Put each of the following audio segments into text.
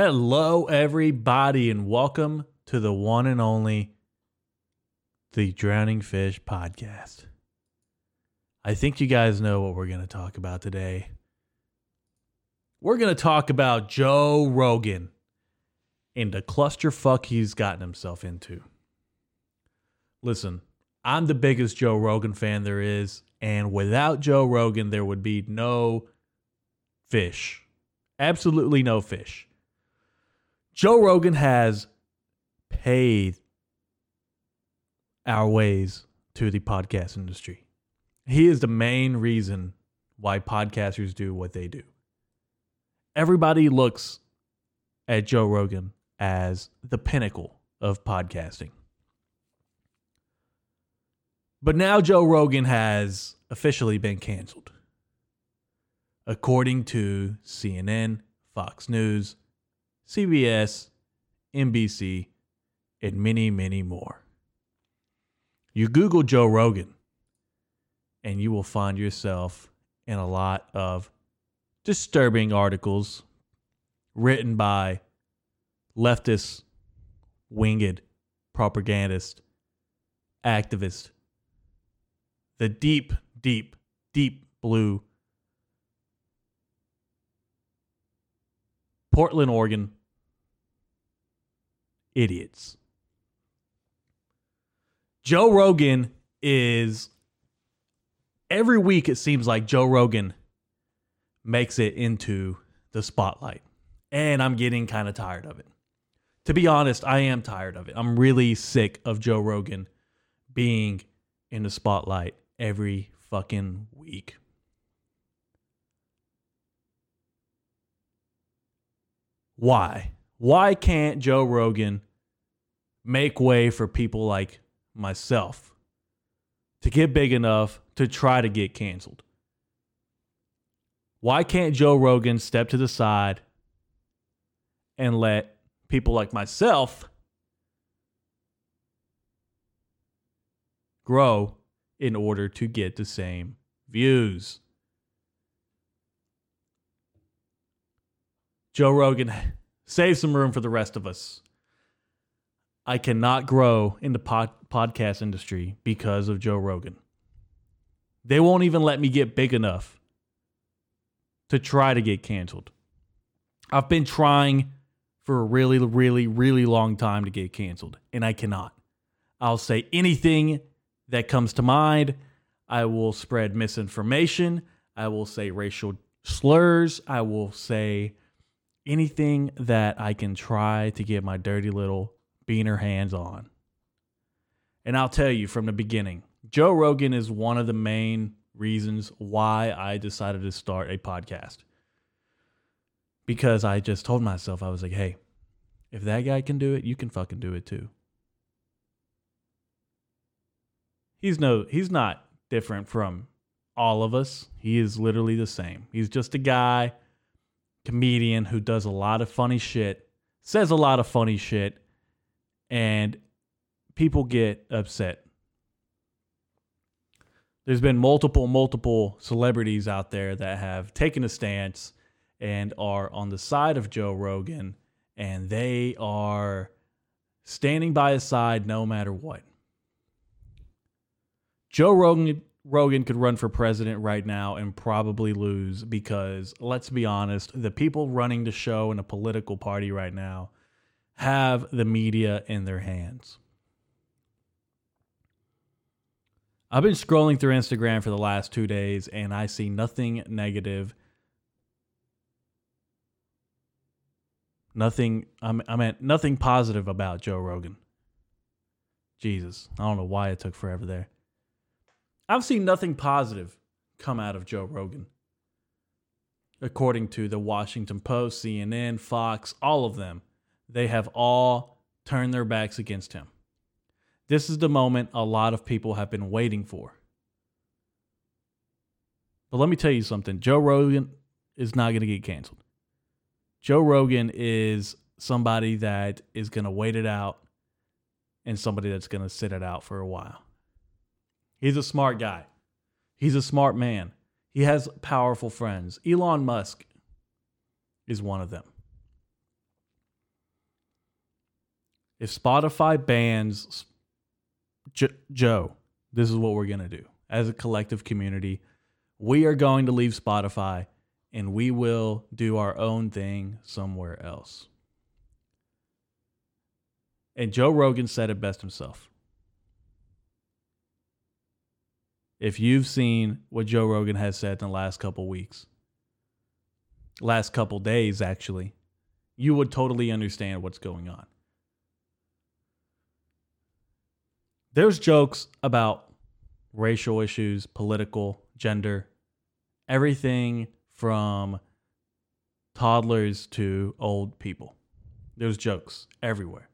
Hello, everybody, and welcome to the one and only The Drowning Fish Podcast. I think you guys know what we're going to talk about today. We're going to talk about Joe Rogan and the clusterfuck he's gotten himself into. Listen, I'm the biggest Joe Rogan fan there is, and without Joe Rogan, there would be no fish. Absolutely no fish. Joe Rogan has paved our ways to the podcast industry. He is the main reason why podcasters do what they do. Everybody looks at Joe Rogan as the pinnacle of podcasting. But now Joe Rogan has officially been canceled, according to CNN, Fox News, CBS, NBC, and many, many more. You Google Joe Rogan, and you will find yourself in a lot of disturbing articles written by leftist, winged, propagandist, activist, the deep, deep, deep blue, Portland, Oregon, idiots. Joe Rogan is, every week it seems like Joe Rogan makes it into the spotlight. And I'm getting kind of tired of it. To be honest, I am tired of it. I'm really sick of Joe Rogan being in the spotlight every fucking week. Why? Why can't Joe Rogan make way for people like myself to get big enough to try to get canceled? Why can't Joe Rogan step to the side and let people like myself grow in order to get the same views? Joe Rogan, save some room for the rest of us. I cannot grow in the podcast industry because of Joe Rogan. They won't even let me get big enough to try to get canceled. I've been trying for a really, really, really long time to get canceled, and I cannot. I'll say anything that comes to mind. I will spread misinformation. I will say racial slurs. I will say anything that I can try to get my dirty little beaner hands on. And I'll tell you from the beginning, Joe Rogan is one of the main reasons why I decided to start a podcast. Because I just told myself, I was like, hey, if that guy can do it, you can fucking do it too. He's not different from all of us. He is literally the same. He's just a guy, comedian who does a lot of funny shit, says a lot of funny shit, and people get upset. There's been multiple celebrities out there that have taken a stance and are on the side of Joe Rogan, and they are standing by his side no matter what. Joe Rogan could run for president right now and probably lose because, let's be honest, the people running the show in a political party right now have the media in their hands. I've been scrolling through Instagram for the last 2 days and I see nothing negative. Nothing positive about Joe Rogan. Jesus, I don't know why it took forever there. I've seen nothing positive come out of Joe Rogan. According to the Washington Post, CNN, Fox, all of them, they have all turned their backs against him. This is the moment a lot of people have been waiting for. But let me tell you something. Joe Rogan is not going to get canceled. Joe Rogan is somebody that is going to wait it out and somebody that's going to sit it out for a while. He's a smart guy. He's a smart man. He has powerful friends. Elon Musk is one of them. If Spotify bans Joe, this is what we're going to do. As a collective community, we are going to leave Spotify and we will do our own thing somewhere else. And Joe Rogan said it best himself. If you've seen what Joe Rogan has said in the last couple weeks, last couple days actually, you would totally understand what's going on. There's jokes about racial issues, political, gender, everything from toddlers to old people. There's jokes everywhere.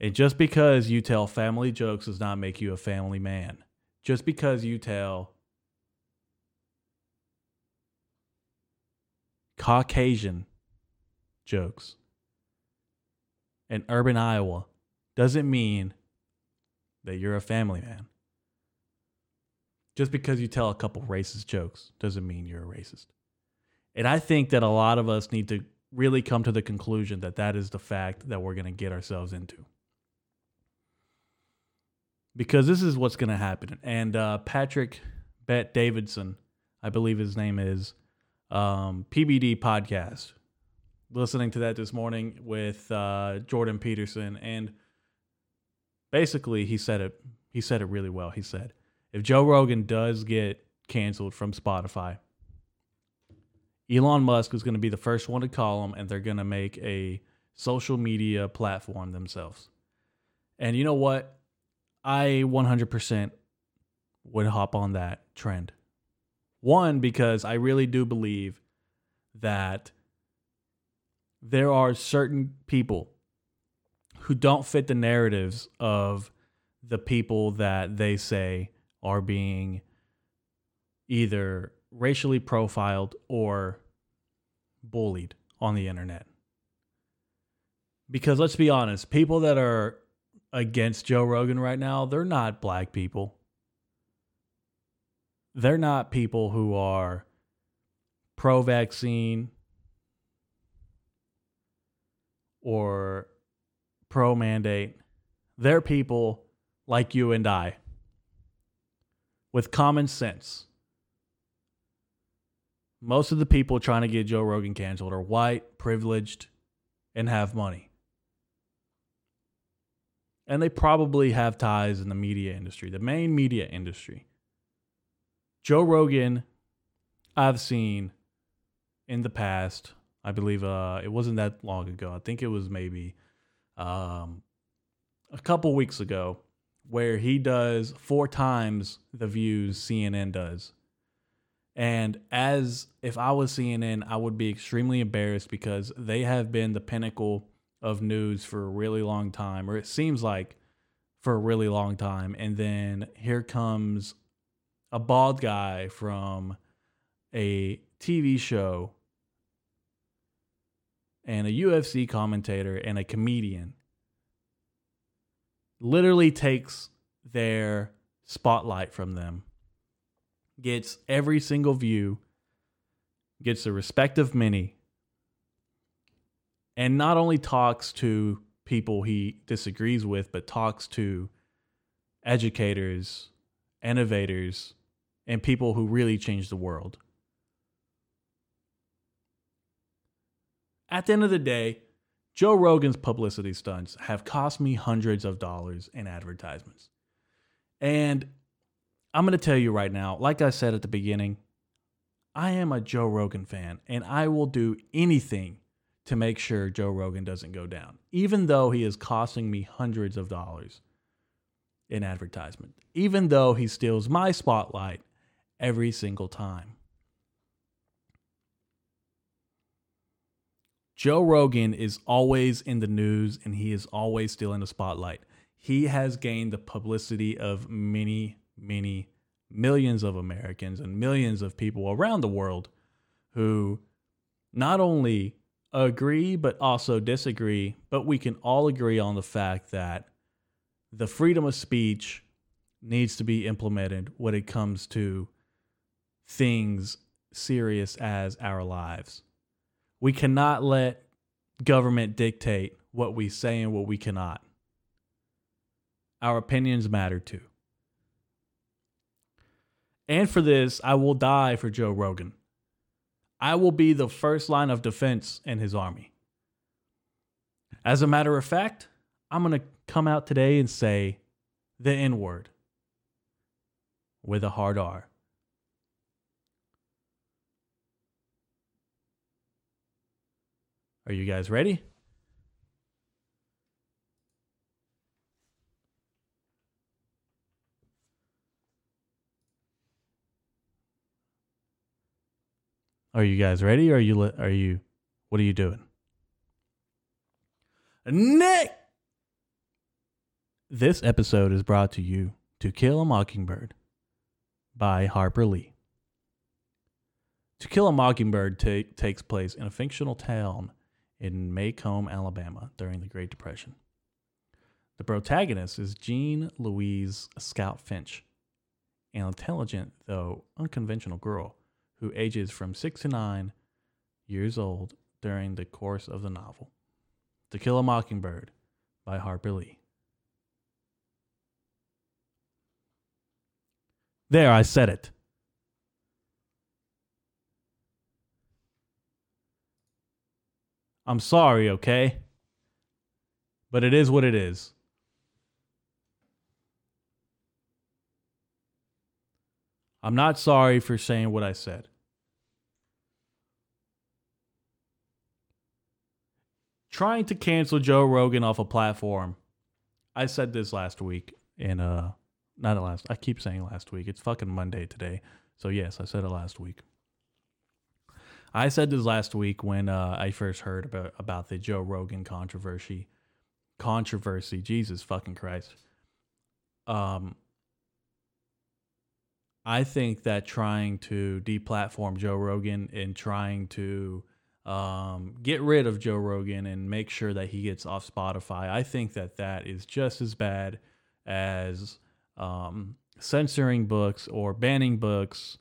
And just because you tell family jokes does not make you a family man. Just because you tell Caucasian jokes in urban Iowa doesn't mean that you're a family man. Just because you tell a couple racist jokes doesn't mean you're a racist. And I think that a lot of us need to really come to the conclusion that that is the fact that we're going to get ourselves into. Because this is what's going to happen. And Patrick Bet Davidson, I believe his name is, PBD Podcast. Listening to that this morning with Jordan Peterson, and basically, he said it really well. He said, if Joe Rogan does get canceled from Spotify, Elon Musk is going to be the first one to call him, and they're going to make a social media platform themselves. And you know what? I 100% would hop on that trend. One, because I really do believe that there are certain people who don't fit the narratives of the people that they say are being either racially profiled or bullied on the internet. Because let's be honest, people that are against Joe Rogan right now, they're not black people. They're not people who are pro-vaccine or pro-mandate. They're people like you and I with common sense. Most of the people trying to get Joe Rogan canceled are white, privileged, and have money. And they probably have ties in the media industry, the main media industry. Joe Rogan, I've seen in the past, I believe it wasn't that long ago. I think it was maybe a couple weeks ago, where he does 4 times the views CNN does. And as if I was CNN, I would be extremely embarrassed because they have been the pinnacle of news for a really long time, or it seems like for a really long time. And then here comes a bald guy from a TV show and a UFC commentator and a comedian literally takes their spotlight from them, gets every single view, gets the respect of many, and not only talks to people he disagrees with, but talks to educators, innovators, and people who really change the world. At the end of the day, Joe Rogan's publicity stunts have cost me hundreds of dollars in advertisements. And I'm going to tell you right now, like I said at the beginning, I am a Joe Rogan fan, and I will do anything to make sure Joe Rogan doesn't go down, even though he is costing me hundreds of dollars in advertisement, even though he steals my spotlight every single time. Joe Rogan is always in the news, and he is always still in the spotlight. He has gained the publicity of many, many millions of Americans and millions of people around the world who not only agree but also disagree. But we can all agree on the fact that the freedom of speech needs to be implemented when it comes to things serious as our lives. We cannot let government dictate what we say and what we cannot. Our opinions matter too. And for this, I will die for Joe Rogan. I will be the first line of defense in his army. As a matter of fact, I'm going to come out today and say the N-word with a hard R. Are you guys ready? Are you guys ready? Or are you, what are you doing? Nick! This episode is brought to you To Kill a Mockingbird by Harper Lee. To Kill a Mockingbird takes place in a fictional town in Maycomb, Alabama during the Great Depression. The protagonist is Jean Louise Scout Finch, an intelligent though unconventional girl who ages from 6 to 9 years old during the course of the novel. To Kill a Mockingbird by Harper Lee. There, I said it. I'm sorry, okay? But it is what it is. I'm not sorry for saying what I said. Trying to cancel Joe Rogan off a platform. I said this last week in I keep saying last week. It's fucking Monday today. So yes, I said it last week. I said this last week when I first heard about the Joe Rogan controversy. Jesus fucking Christ. I think that trying to deplatform Joe Rogan and trying to get rid of Joe Rogan and make sure that he gets off Spotify, I think that is just as bad as censoring books or banning books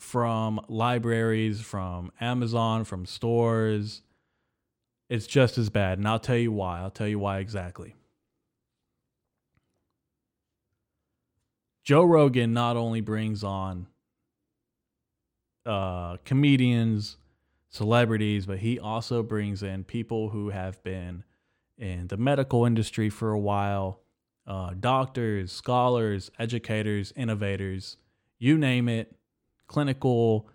from libraries, from Amazon, from stores. It's just as bad. And I'll tell you why. I'll tell you why exactly. Joe Rogan not only brings on comedians, celebrities, but he also brings in people who have been in the medical industry for a while, doctors, scholars, educators, innovators, you name it, clinical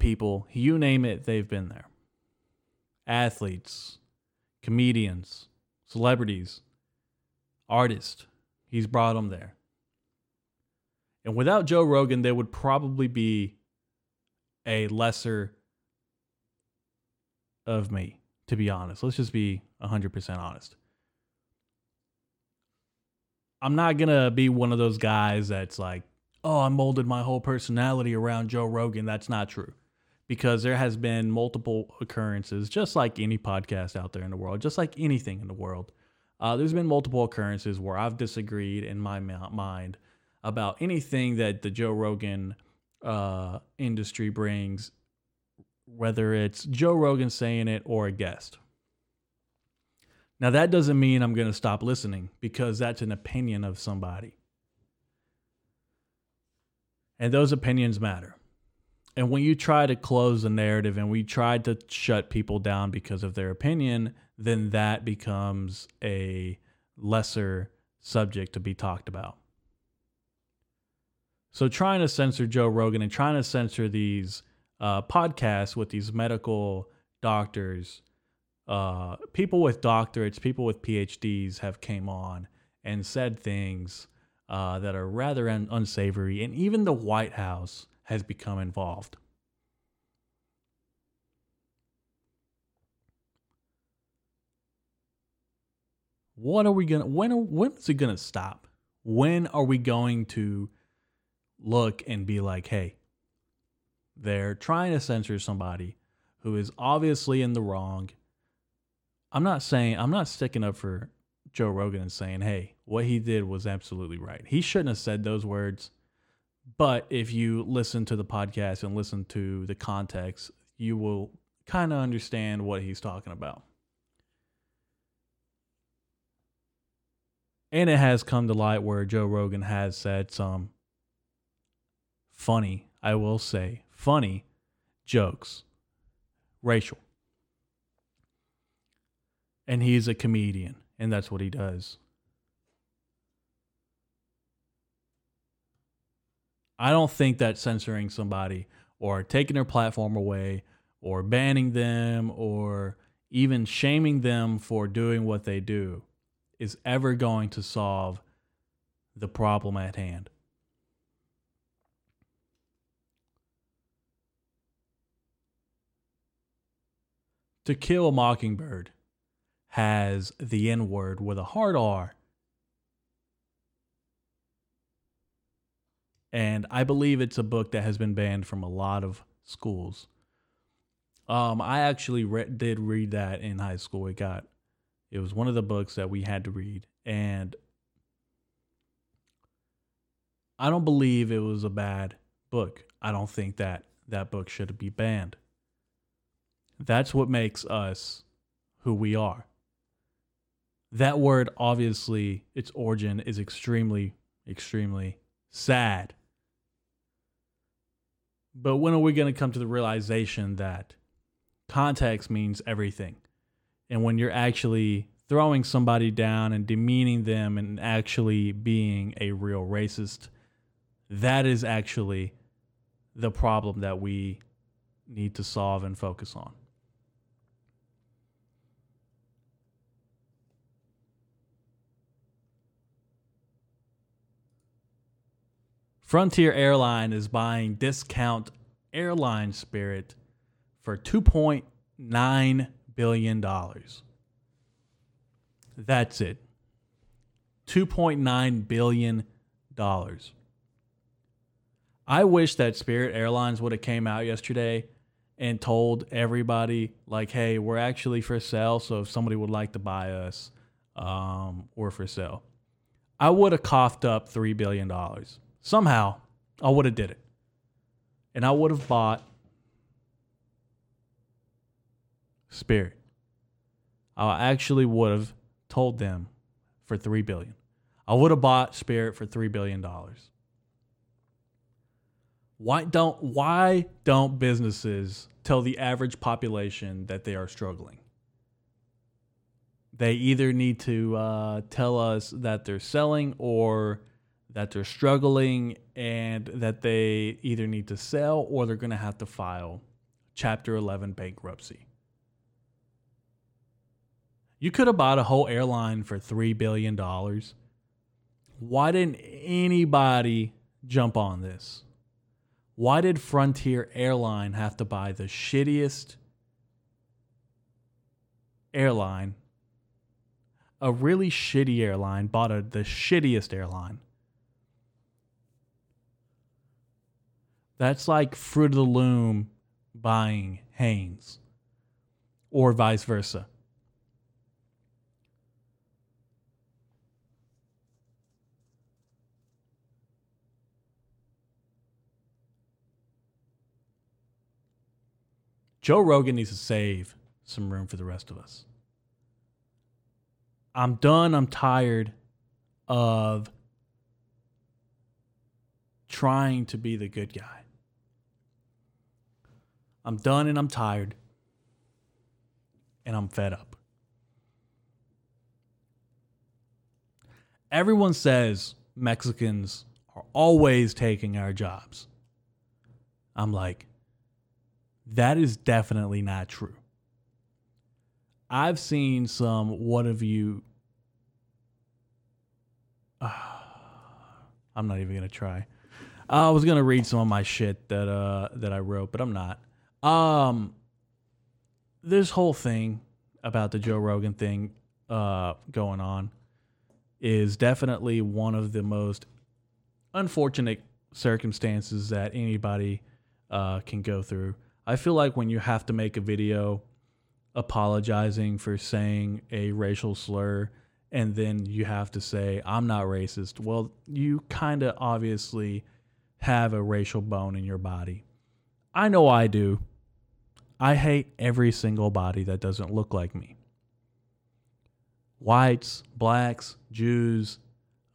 people, you name it, they've been there. Athletes, comedians, celebrities, artists, he's brought them there. And without Joe Rogan, there would probably be a lesser of me, to be honest. Let's just be 100% honest. I'm not going to be one of those guys that's like, oh, I molded my whole personality around Joe Rogan. That's not true. Because there has been multiple occurrences, just like any podcast out there in the world, just like anything in the world. There's been multiple occurrences where I've disagreed in my mind about anything that the Joe Rogan industry brings, whether it's Joe Rogan saying it or a guest. Now, that doesn't mean I'm going to stop listening, because that's an opinion of somebody. And those opinions matter. And when you try to close the narrative and we try to shut people down because of their opinion, then that becomes a lesser subject to be talked about. So trying to censor Joe Rogan and trying to censor these podcasts with these medical doctors, people with doctorates, people with PhDs have came on and said things that are rather unsavory. And even the White House has become involved. What are we going to, when is it going to stop? When are we going to look and be like, hey, they're trying to censor somebody who is obviously in the wrong. I'm not sticking up for Joe Rogan and saying, hey, what he did was absolutely right. He shouldn't have said those words. But if you listen to the podcast and listen to the context, you will kind of understand what he's talking about. And it has come to light where Joe Rogan has said some funny, I will say, funny jokes. Racial. And he's a comedian, and that's what he does. I don't think that censoring somebody or taking their platform away or banning them or even shaming them for doing what they do is ever going to solve the problem at hand. To Kill a Mockingbird has the N-word with a hard R. And I believe it's a book that has been banned from a lot of schools. I actually did read that in high school. It was one of the books that we had to read. And I don't believe it was a bad book. I don't think that book should be banned. That's what makes us who we are. That word, obviously, its origin is extremely, extremely sad. But when are we going to come to the realization that context means everything? And when you're actually throwing somebody down and demeaning them and actually being a real racist, that is actually the problem that we need to solve and focus on. Frontier Airlines is buying discount airline Spirit for $2.9 billion. That's it. $2.9 billion. I wish that Spirit Airlines would have came out yesterday and told everybody, like, hey, we're actually for sale, so if somebody would like to buy us, we're for sale. I would have coughed up $3 billion. Somehow, I would have did it. And I would have bought Spirit. I actually would have told them for $3 billion. I would have bought Spirit for $3 billion. Why don't businesses tell the average population that they are struggling? They either need to tell us that they're selling or that they're struggling and that they either need to sell or they're going to have to file Chapter 11 bankruptcy. You could have bought a whole airline for $3 billion. Why didn't anybody jump on this? Why did Frontier Airlines have to buy the shittiest airline? A really shitty airline bought the shittiest airline. That's like Fruit of the Loom buying Haynes or vice versa. Joe Rogan needs to save some room for the rest of us. I'm done. I'm tired of trying to be the good guy. I'm done and I'm tired. And I'm fed up. Everyone says Mexicans are always taking our jobs. I'm like, that is definitely not true. I've seen some what have you... I'm not even going to try. I was going to read some of my shit that I wrote, but I'm not. This whole thing about the Joe Rogan thing going on is definitely one of the most unfortunate circumstances that anybody can go through. I feel like when you have to make a video apologizing for saying a racial slur and then you have to say, I'm not racist. Well, you kind of obviously have a racial bone in your body. I know I do. I hate every single body that doesn't look like me. Whites, blacks, Jews,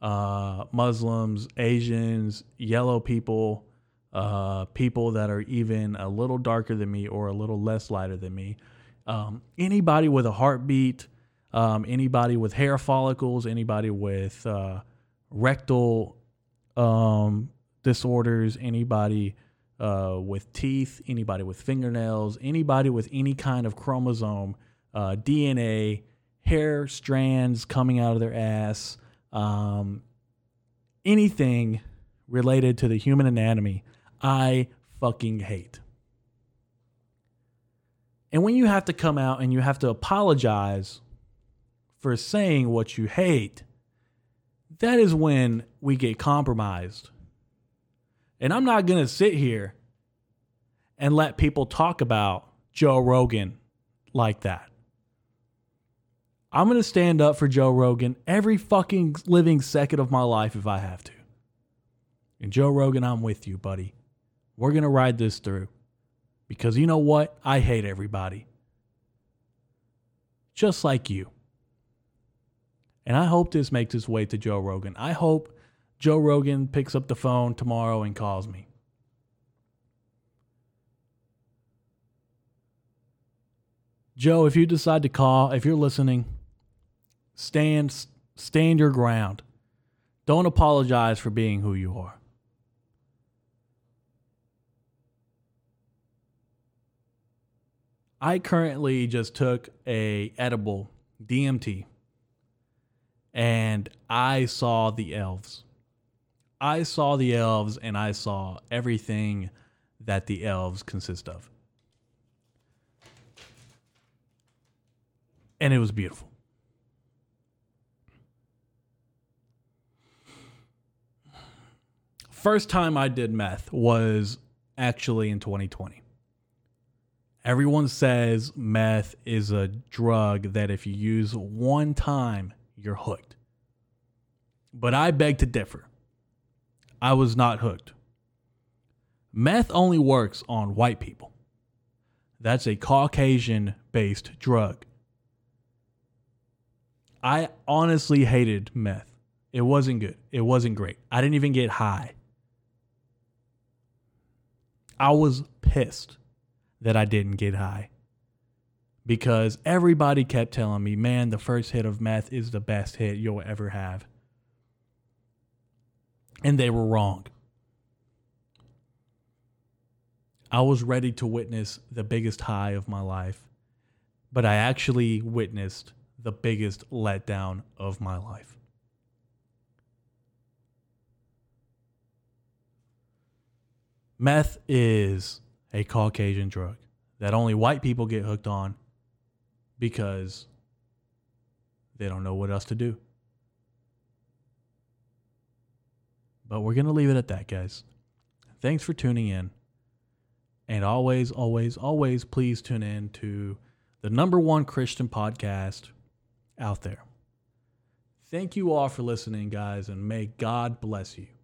Muslims, Asians, yellow people, people that are even a little darker than me or a little less lighter than me. Anybody with a heartbeat, anybody with hair follicles, anybody with rectal disorders, anybody with teeth, anybody with fingernails, anybody with any kind of chromosome, DNA, hair strands coming out of their ass, anything related to the human anatomy, I fucking hate. And when you have to come out and you have to apologize for saying what you hate, that is when we get compromised. And I'm not going to sit here and let people talk about Joe Rogan like that. I'm going to stand up for Joe Rogan every fucking living second of my life if I have to. And Joe Rogan, I'm with you, buddy. We're going to ride this through. Because you know what? I hate everybody. Just like you. And I hope this makes its way to Joe Rogan. I hope Joe Rogan picks up the phone tomorrow and calls me. Joe, if you decide to call, if you're listening, stand your ground. Don't apologize for being who you are. I currently just took a edible, DMT, and I saw the elves. I saw the elves, and I saw everything that the elves consist of. And it was beautiful. First time I did meth was actually in 2020. Everyone says meth is a drug that if you use one time, you're hooked. But I beg to differ. I was not hooked. Meth only works on white people. That's a Caucasian-based drug. I honestly hated meth. It wasn't good. It wasn't great. I didn't even get high. I was pissed that I didn't get high because everybody kept telling me, man, the first hit of meth is the best hit you'll ever have. And they were wrong. I was ready to witness the biggest high of my life, but I actually witnessed the biggest letdown of my life. Meth is a Caucasian drug that only white people get hooked on because they don't know what else to do. But we're going to leave it at that, guys. Thanks for tuning in. And always, always, always please tune in to the #1 Christian podcast out there. Thank you all for listening, guys, and may God bless you.